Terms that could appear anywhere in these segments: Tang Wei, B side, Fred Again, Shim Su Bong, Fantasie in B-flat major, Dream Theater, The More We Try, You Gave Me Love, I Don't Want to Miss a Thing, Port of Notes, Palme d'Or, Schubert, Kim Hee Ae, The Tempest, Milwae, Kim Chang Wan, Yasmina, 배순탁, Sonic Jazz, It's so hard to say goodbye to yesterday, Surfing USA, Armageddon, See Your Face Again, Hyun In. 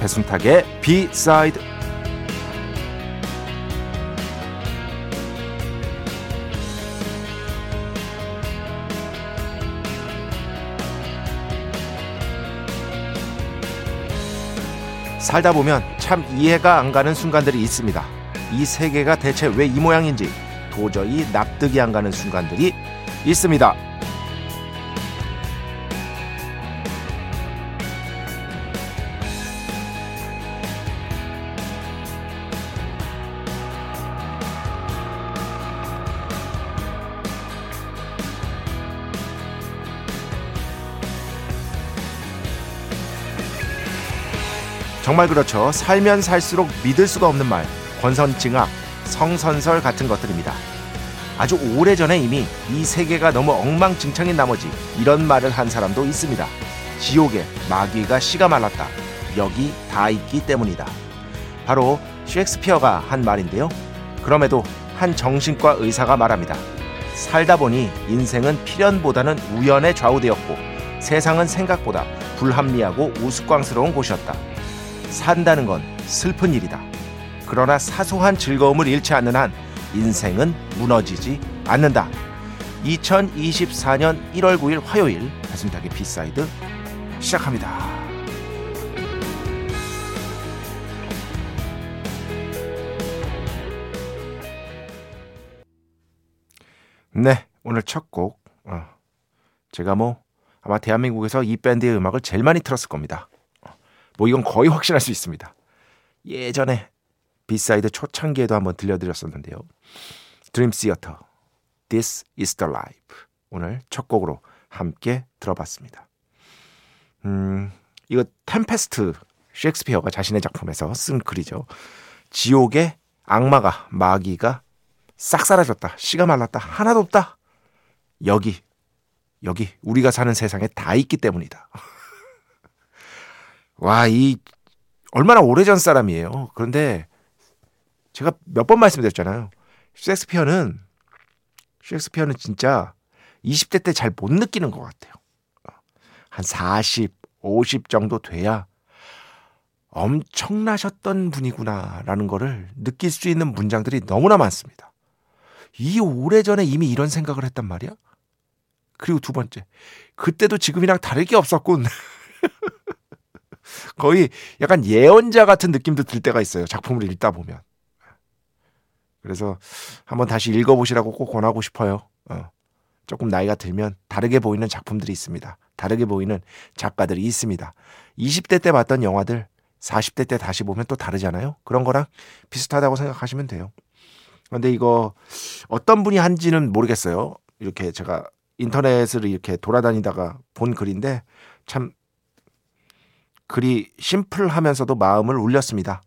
배순탁의 B side. 살다 보면 참 이해가 안 가는 순간들이 있습니다. 이 세계가 대체 왜 이 모양인지 도저히 납득이 안 가는 순간들이 있습니다. 정말 그렇죠. 살면 살수록 믿을 수가 없는 말, 권선징악, 성선설 같은 것들입니다. 아주 오래전에 이미 이 세계가 너무 엉망진창인 나머지 이런 말을 한 사람도 있습니다. 지옥에 마귀가 씨가 말랐다. 여기 다 있기 때문이다. 바로 셰익스피어가 한 말인데요. 그럼에도 한 정신과 의사가 말합니다. 살다 보니 인생은 필연보다는 우연에 좌우되었고, 세상은 생각보다 불합리하고 우스꽝스러운 곳이었다. 산다는 건 슬픈 일이다. 그러나 사소한 즐거움을 잃지 않는 한 인생은 무너지지 않는다. 2024년 1월 9일 화요일, 배순탁의 비사이드 시작합니다. 네, 오늘 첫 곡, 제가 아마 대한민국에서 이 밴드의 음악을 제일 많이 틀었을 겁니다. 이건 거의 확신할 수 있습니다. 예전에 비사이드 초창기에도 한번 들려드렸었는데요. 드림 시어터, This is the Life, 오늘 첫 곡으로 함께 들어봤습니다. 이거 템페스트, 셰익스피어가 자신의 작품에서 쓴 글이죠. 지옥의 악마가, 마귀가 싹 사라졌다. 씨가 말랐다. 하나도 없다. 여기 우리가 사는 세상에 다 있기 때문이다. 와, 이 얼마나 오래전 사람이에요. 그런데 제가 몇 번 말씀드렸잖아요. 셰익스피어는 진짜 20대 때 잘 못 느끼는 것 같아요. 한 40, 50 정도 돼야 엄청나셨던 분이구나라는 거를 느낄 수 있는 문장들이 너무나 많습니다. 이 오래전에 이미 이런 생각을 했단 말이야? 그리고 두 번째, 그때도 지금이랑 다를 게 없었군. 거의 약간 예언자 같은 느낌도 들 때가 있어요, 작품을 읽다 보면. 그래서 한번 다시 읽어보시라고 꼭 권하고 싶어요. 조금 나이가 들면 다르게 보이는 작품들이 있습니다. 다르게 보이는 작가들이 있습니다. 20대 때 봤던 영화들 40대 때 다시 보면 또 다르잖아요. 그런 거랑 비슷하다고 생각하시면 돼요. 그런데 이거 어떤 분이 한지는 모르겠어요. 이렇게 제가 인터넷을 이렇게 돌아다니다가 본 글인데 참 글이 심플하면서도 마음을 울렸습니다.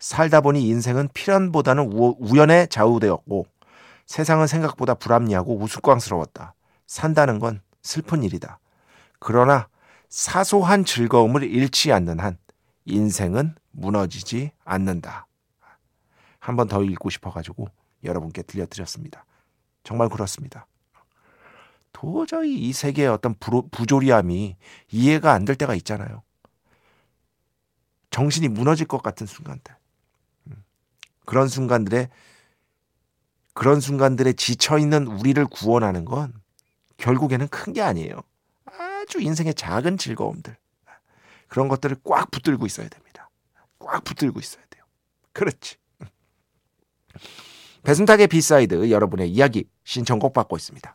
살다 보니 인생은 필연보다는 우연에 좌우되었고, 세상은 생각보다 불합리하고 우스꽝스러웠다. 산다는 건 슬픈 일이다. 그러나 사소한 즐거움을 잃지 않는 한 인생은 무너지지 않는다. 한 번 더 읽고 싶어가지고 여러분께 들려드렸습니다. 정말 그렇습니다. 도저히 이 세계의 어떤 부조리함이 이해가 안 될 때가 있잖아요. 정신이 무너질 것 같은 순간들, 그런 순간들에 지쳐있는 우리를 구원하는 건 결국에는 큰 게 아니에요. 아주 인생의 작은 즐거움들, 그런 것들을 꽉 붙들고 있어야 됩니다. 꽉 붙들고 있어야 돼요. 그렇지. 배순탁의 비사이드, 여러분의 이야기 신청곡 받고 있습니다.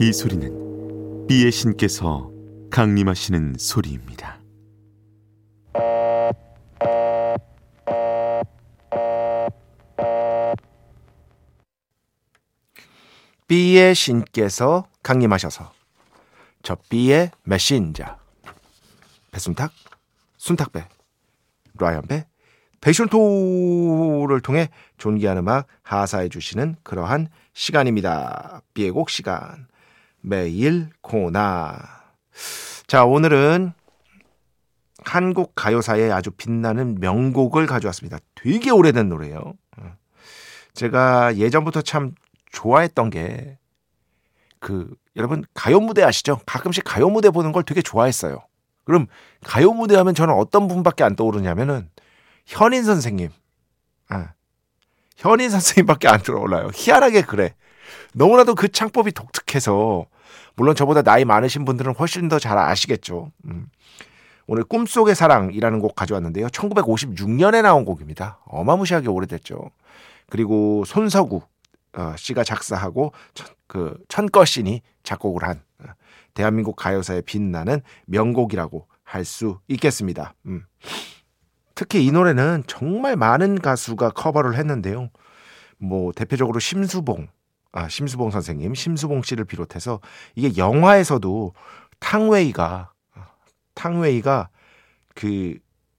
이 소리는 B의 신께서 강림하시는 소리입니다. B의 신께서 강림하셔서 저 B의 메신저 배순탁, 순탁배, 라이언배, 패션토를 통해 존귀한 음악 하사해 주시는 그러한 시간입니다. B의 곡 시간 매일 코나. 자, 오늘은 한국 가요사에 아주 빛나는 명곡을 가져왔습니다. 되게 오래된 노래예요. 제가 예전부터 참 좋아했던 게 여러분 가요 무대 아시죠? 가끔씩 가요 무대 보는 걸 되게 좋아했어요. 그럼 가요 무대 하면 저는 어떤 분밖에 안 떠오르냐면은 현인 선생님. 현인 선생님밖에 안 떠올라요. 희한하게 그래. 너무나도 그 창법이 독특해서 물론 저보다 나이 많으신 분들은 훨씬 더 잘 아시겠죠. 오늘 꿈속의 사랑이라는 곡 가져왔는데요. 1956년에 나온 곡입니다. 어마무시하게 오래됐죠. 그리고 손서구 씨가 작사하고 천거신이 작곡을 한 대한민국 가요사에 빛나는 명곡이라고 할 수 있겠습니다. 특히 이 노래는 정말 많은 가수가 커버를 했는데요. 뭐 대표적으로 심수봉 심수봉 선생님, 심수봉 씨를 비롯해서 이게 영화에서도 탕웨이가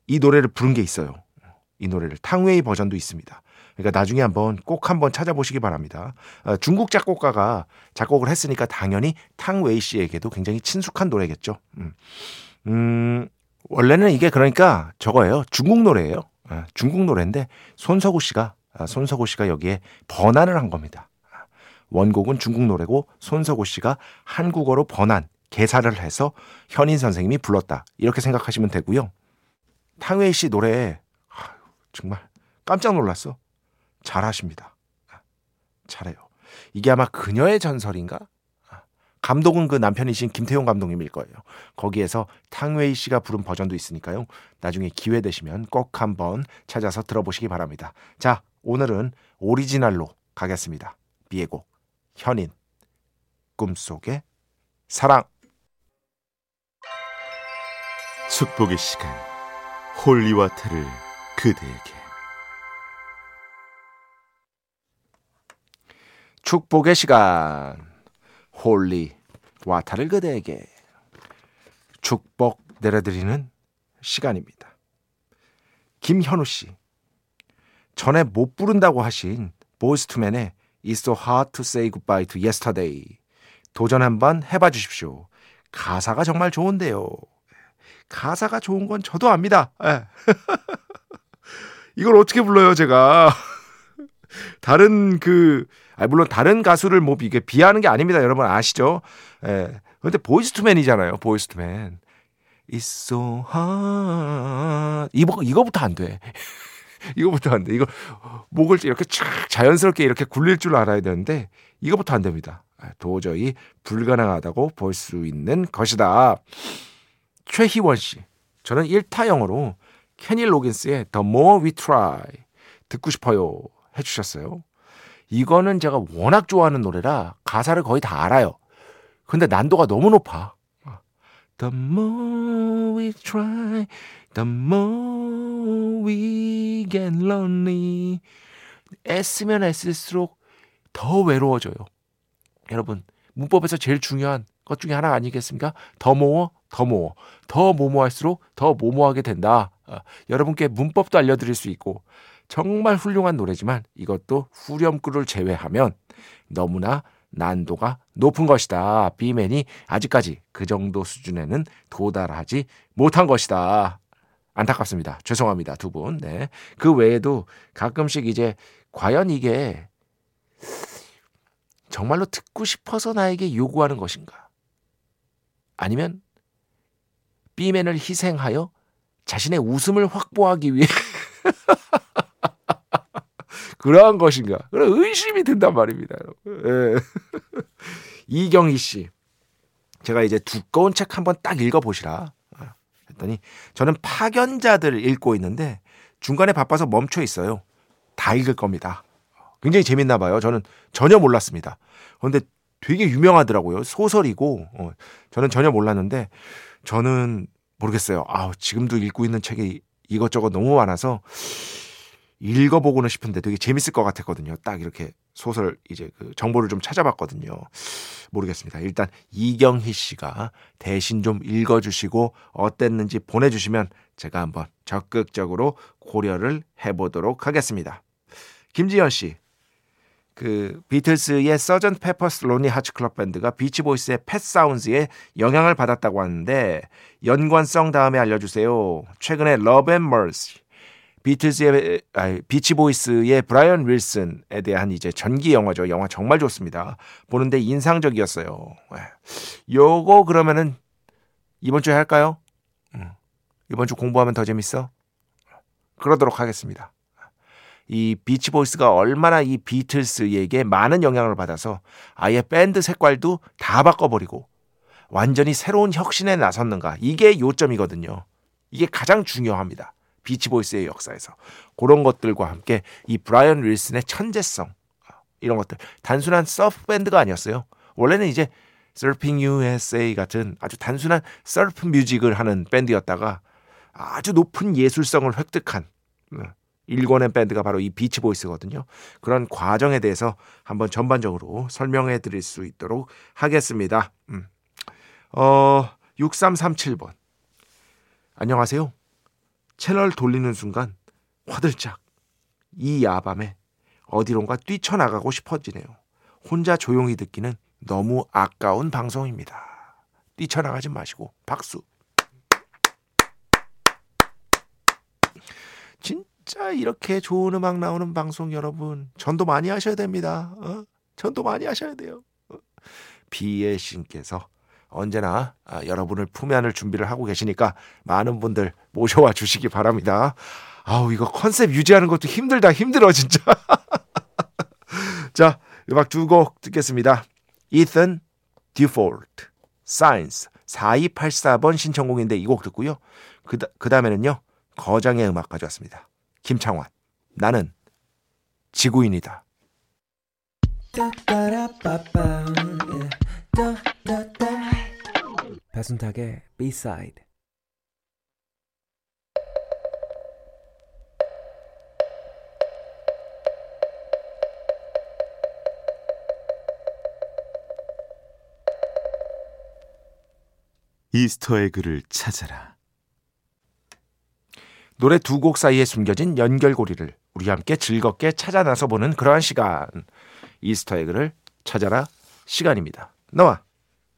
이 노래를 부른 게 있어요. 이 노래를 탕웨이 버전도 있습니다. 그러니까 나중에 한번 찾아보시기 바랍니다. 중국 작곡가가 작곡을 했으니까 당연히 탕웨이 씨에게도 굉장히 친숙한 노래겠죠. 원래는 이게 그러니까 저거예요. 중국 노래예요. 중국 노래인데 손서구 씨가 여기에 번안을 한 겁니다. 원곡은 중국 노래고 손서구 씨가 한국어로 번안, 개사를 해서 현인 선생님이 불렀다. 이렇게 생각하시면 되고요. 탕웨이 씨 노래 정말 깜짝 놀랐어. 잘하십니다. 잘해요. 이게 아마 그녀의 전설인가? 감독은 그 남편이신 김태용 감독님일 거예요. 거기에서 탕웨이 씨가 부른 버전도 있으니까요. 나중에 기회 되시면 꼭 한번 찾아서 들어보시기 바랍니다. 자, 오늘은 오리지널로 가겠습니다. B의 곡. 현인 꿈속의 사랑. 축복의 시간 홀리와타를 그대에게. 축복의 시간 홀리와타를 그대에게 축복 내려드리는 시간입니다. 김현우 씨, 전에 못 부른다고 하신 보이즈 투 맨의 It's so hard to say goodbye to yesterday. 도전 한번 해봐 주십시오. 가사가 정말 좋은데요. 가사가 좋은 건 저도 압니다. 이걸 어떻게 불러요, 제가? 물론 다른 가수를 뭐 이게 비하하는 게 아닙니다. 여러분 아시죠? 그런데 보이즈 투 맨이잖아요. 보이즈 투 맨. It's so hard. 이거부터 안 돼. 이거부터 안 돼. 이거 목을 이렇게 쫙 자연스럽게 이렇게 굴릴 줄 알아야 되는데 이거부터 안 됩니다. 도저히 불가능하다고 볼 수 있는 것이다. 최희원 씨, 저는 1타영어로 케니 로긴스의 The More We Try 듣고 싶어요 해주셨어요. 이거는 제가 워낙 좋아하는 노래라 가사를 거의 다 알아요. 근데 난도가 너무 높아. The more we try, the more we get lonely. 애쓰면 애쓸수록 더 외로워져요. 여러분, 문법에서 제일 중요한 것 중에 하나 아니겠습니까? 더 모모할수록 더 모모하게 된다. 여러분께 문법도 알려드릴 수 있고 정말 훌륭한 노래지만 이것도 후렴구를 제외하면 너무나 난도가 높은 것이다. B맨이 아직까지 그 정도 수준에는 도달하지 못한 것이다. 안타깝습니다. 죄송합니다. 두 분. 네. 그 외에도 가끔씩 이제 과연 이게 정말로 듣고 싶어서 나에게 요구하는 것인가? 아니면 B맨을 희생하여 자신의 웃음을 확보하기 위해 그러한 것인가? 그런 의심이 든단 말입니다. 여러분. 예. 이경희 씨, 제가 이제 두꺼운 책 한번 딱 읽어보시라 했더니 저는 파견자들 읽고 있는데 중간에 바빠서 멈춰 있어요. 다 읽을 겁니다. 굉장히 재밌나 봐요. 저는 전혀 몰랐습니다. 그런데 되게 유명하더라고요. 소설이고 저는 전혀 몰랐는데 저는 모르겠어요. 지금도 읽고 있는 책이 이것저것 너무 많아서 읽어보고는 싶은데 되게 재밌을 것 같았거든요. 딱 이렇게 소설 이제 그 정보를 좀 찾아봤거든요. 모르겠습니다. 일단 이경희 씨가 대신 좀 읽어주시고 어땠는지 보내주시면 제가 한번 적극적으로 고려를 해보도록 하겠습니다. 김지현 씨, 그 비틀스의 서전 페퍼스 로니 하츠 클럽 밴드가 비치보이스의 팻 사운즈에 영향을 받았다고 하는데 연관성 다음에 알려주세요. 최근에 러브 앤 멀시, 비치보이스의 브라이언 윌슨에 대한 이제 전기 영화죠. 영화 정말 좋습니다. 보는데 인상적이었어요. 요거 그러면은 이번 주에 할까요? 이번 주 공부하면 더 재밌어? 그러도록 하겠습니다. 이 비치보이스가 얼마나 이 비틀스에게 많은 영향을 받아서 아예 밴드 색깔도 다 바꿔버리고 완전히 새로운 혁신에 나섰는가. 이게 요점이거든요. 이게 가장 중요합니다. 비치보이스의 역사에서. 그런 것들과 함께 이 브라이언 윌슨의 천재성, 이런 것들. 단순한 서프 밴드가 아니었어요. 원래는 이제 Surfing USA 같은 아주 단순한 서프 뮤직을 하는 밴드였다가 아주 높은 예술성을 획득한 일궈낸 밴드가 바로 이 비치보이스거든요. 그런 과정에 대해서 한번 전반적으로 설명해 드릴 수 있도록 하겠습니다. 6337번. 안녕하세요. 채널 돌리는 순간 화들짝 이 야밤에 어디론가 뛰쳐나가고 싶어지네요. 혼자 조용히 듣기는 너무 아까운 방송입니다. 뛰쳐나가지 마시고 박수. 진짜 이렇게 좋은 음악 나오는 방송 여러분 전도 많이 하셔야 됩니다. 전도 많이 하셔야 돼요. 비예신께서 언제나 여러분을 품에 안을 준비를 하고 계시니까 많은 분들 모셔와 주시기 바랍니다. 이거 컨셉 유지하는 것도 힘들어 진짜. 자, 음악 두 곡 듣겠습니다. Ethan Default, Science. 4284번 신청곡인데 이 곡 듣고요. 그 다음에는요. 거장의 음악 가져왔습니다. 김창완, 나는 지구인이다. 배순탁의 B side. 이스터 에그를 찾아라. 노래 두 곡 사이에 숨겨진 연결고리를 우리 함께 즐겁게 찾아 나서 보는 그러한 시간. 이스터 에그를 찾아라 시간입니다. 너와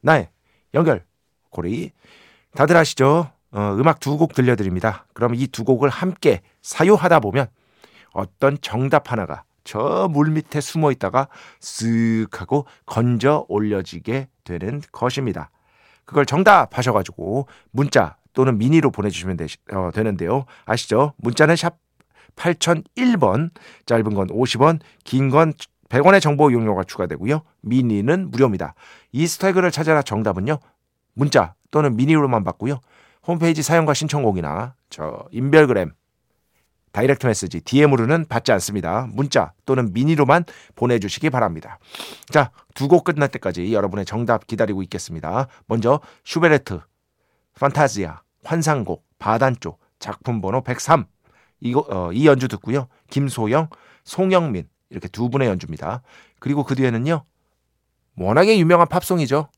나의 연결고리. 다들 아시죠? 음악 두 곡 들려드립니다. 그럼 이 두 곡을 함께 사유하다 보면 어떤 정답 하나가 저 물밑에 숨어있다가 쓱 하고 건져 올려지게 되는 것입니다. 그걸 정답 하셔가지고 문자 또는 미니로 보내주시면 되는데요. 아시죠? 문자는 샵 8001번, 짧은 건 50원, 긴 건 100원의 정보 용료가 추가되고요. 미니는 무료입니다. 이스터에그를 찾아라 정답은요. 문자 또는 미니로만 받고요. 홈페이지 사용과 신청곡이나 저 인별그램, 다이렉트 메시지, DM으로는 받지 않습니다. 문자 또는 미니로만 보내주시기 바랍니다. 자, 두 곡 끝날 때까지 여러분의 정답 기다리고 있겠습니다. 먼저 슈베르트, 판타지아, 환상곡, 바단조, 작품 번호 103. 이 연주 듣고요. 김소영, 송영민 이렇게 두 분의 연주입니다. 그리고 그 뒤에는요. 워낙에 유명한 팝송이죠.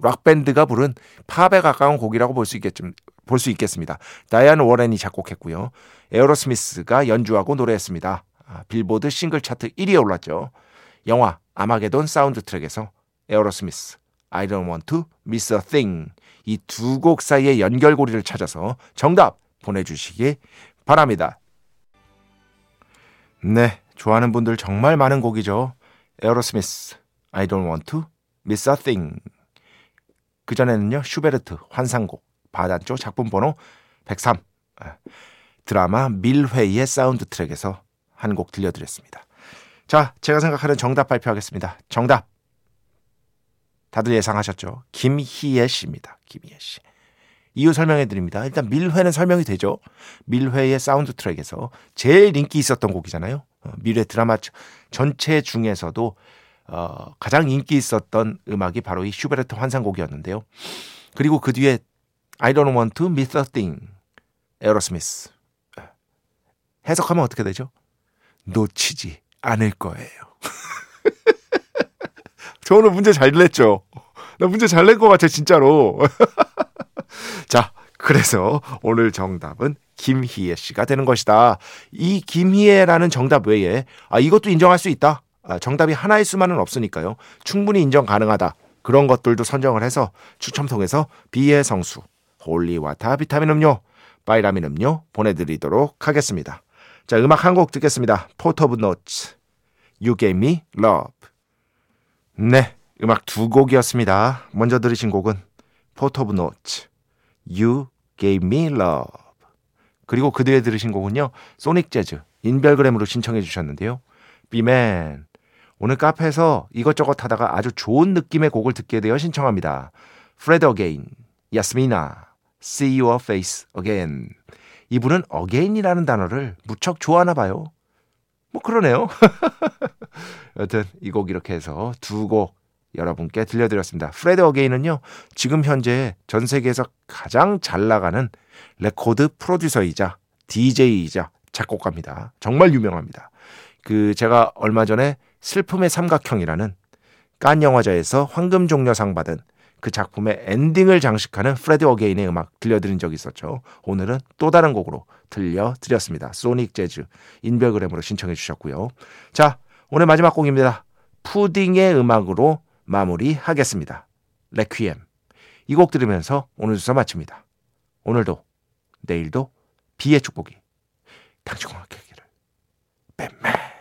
락밴드가 부른 팝에 가까운 곡이라고 볼 수 있겠습니다. 다이안 워렌이 작곡했고요. 에어로스미스가 연주하고 노래했습니다. 빌보드 싱글 차트 1위에 올랐죠. 영화 아마게돈 사운드 트랙에서 에어로스미스 I Don't Want to Miss a Thing 이 두 곡 사이의 연결고리를 찾아서 정답 보내주시기 바랍니다. 네, 좋아하는 분들 정말 많은 곡이죠. 에어로스미스 I Don't Want to Miss a Thing. 그전에는요 슈베르트 환상곡 바단조 작품 번호 103 드라마 밀회의 사운드 트랙에서 한 곡 들려드렸습니다. 자, 제가 생각하는 정답 발표하겠습니다. 정답 다들 예상하셨죠? 김희애 씨입니다. 김희애 씨. 이유 설명해드립니다. 일단 밀회는 설명이 되죠. 밀회의 사운드 트랙에서 제일 인기 있었던 곡이잖아요. 밀회 드라마 전체 중에서도 가장 인기 있었던 음악이 바로 이 슈베르트 환상곡이었는데요. 그리고 그 뒤에 I don't want to miss a thing 에어로스미스 해석하면 어떻게 되죠? 놓치지 않을 거예요. 저 오늘 문제 잘 냈죠? 나 문제 잘 낸 것 같아 진짜로. 자, 그래서 오늘 정답은 김희애 씨가 되는 것이다. 이 김희애라는 정답 외에 이것도 인정할 수 있다. 정답이 하나일 수만은 없으니까요. 충분히 인정 가능하다. 그런 것들도 선정을 해서 추첨 통해서 비의 성수, 홀리와타 비타민 음료, 바이라민 음료 보내드리도록 하겠습니다. 자, 음악 한 곡 듣겠습니다. Port of Notes, You Gave Me Love. 네, 음악 두 곡이었습니다. 먼저 들으신 곡은 Port of Notes, You Gave Me Love. 그리고 그 뒤에 들으신 곡은요, 소닉 재즈, 인별그램으로 신청해 주셨는데요. B-Man, 오늘 카페에서 이것저것 하다가 아주 좋은 느낌의 곡을 듣게 되어 신청합니다. Fred Again, Yasmina, See Your Face Again. 이분은 Again이라는 단어를 무척 좋아하나 봐요. 뭐 그러네요. 여튼 이 곡 이렇게 해서 두 곡 여러분께 들려드렸습니다. Fred Again은요, 지금 현재 전 세계에서 가장 잘 나가는 레코드 프로듀서이자 DJ이자 작곡가입니다. 정말 유명합니다. 제가 얼마 전에 슬픔의 삼각형이라는 칸 영화제에서 황금종려상 받은 그 작품의 엔딩을 장식하는 프레드 어게인의 음악 들려드린 적이 있었죠. 오늘은 또 다른 곡으로 들려드렸습니다. 소닉 재즈 인별그램으로 신청해 주셨고요. 자, 오늘 마지막 곡입니다. 푸딩의 음악으로 마무리하겠습니다. 레퀴엠. 이 곡 들으면서 오늘 주사 마칩니다. 오늘도 내일도 비의 축복이 당신과 함께 하기를. 뱀맨.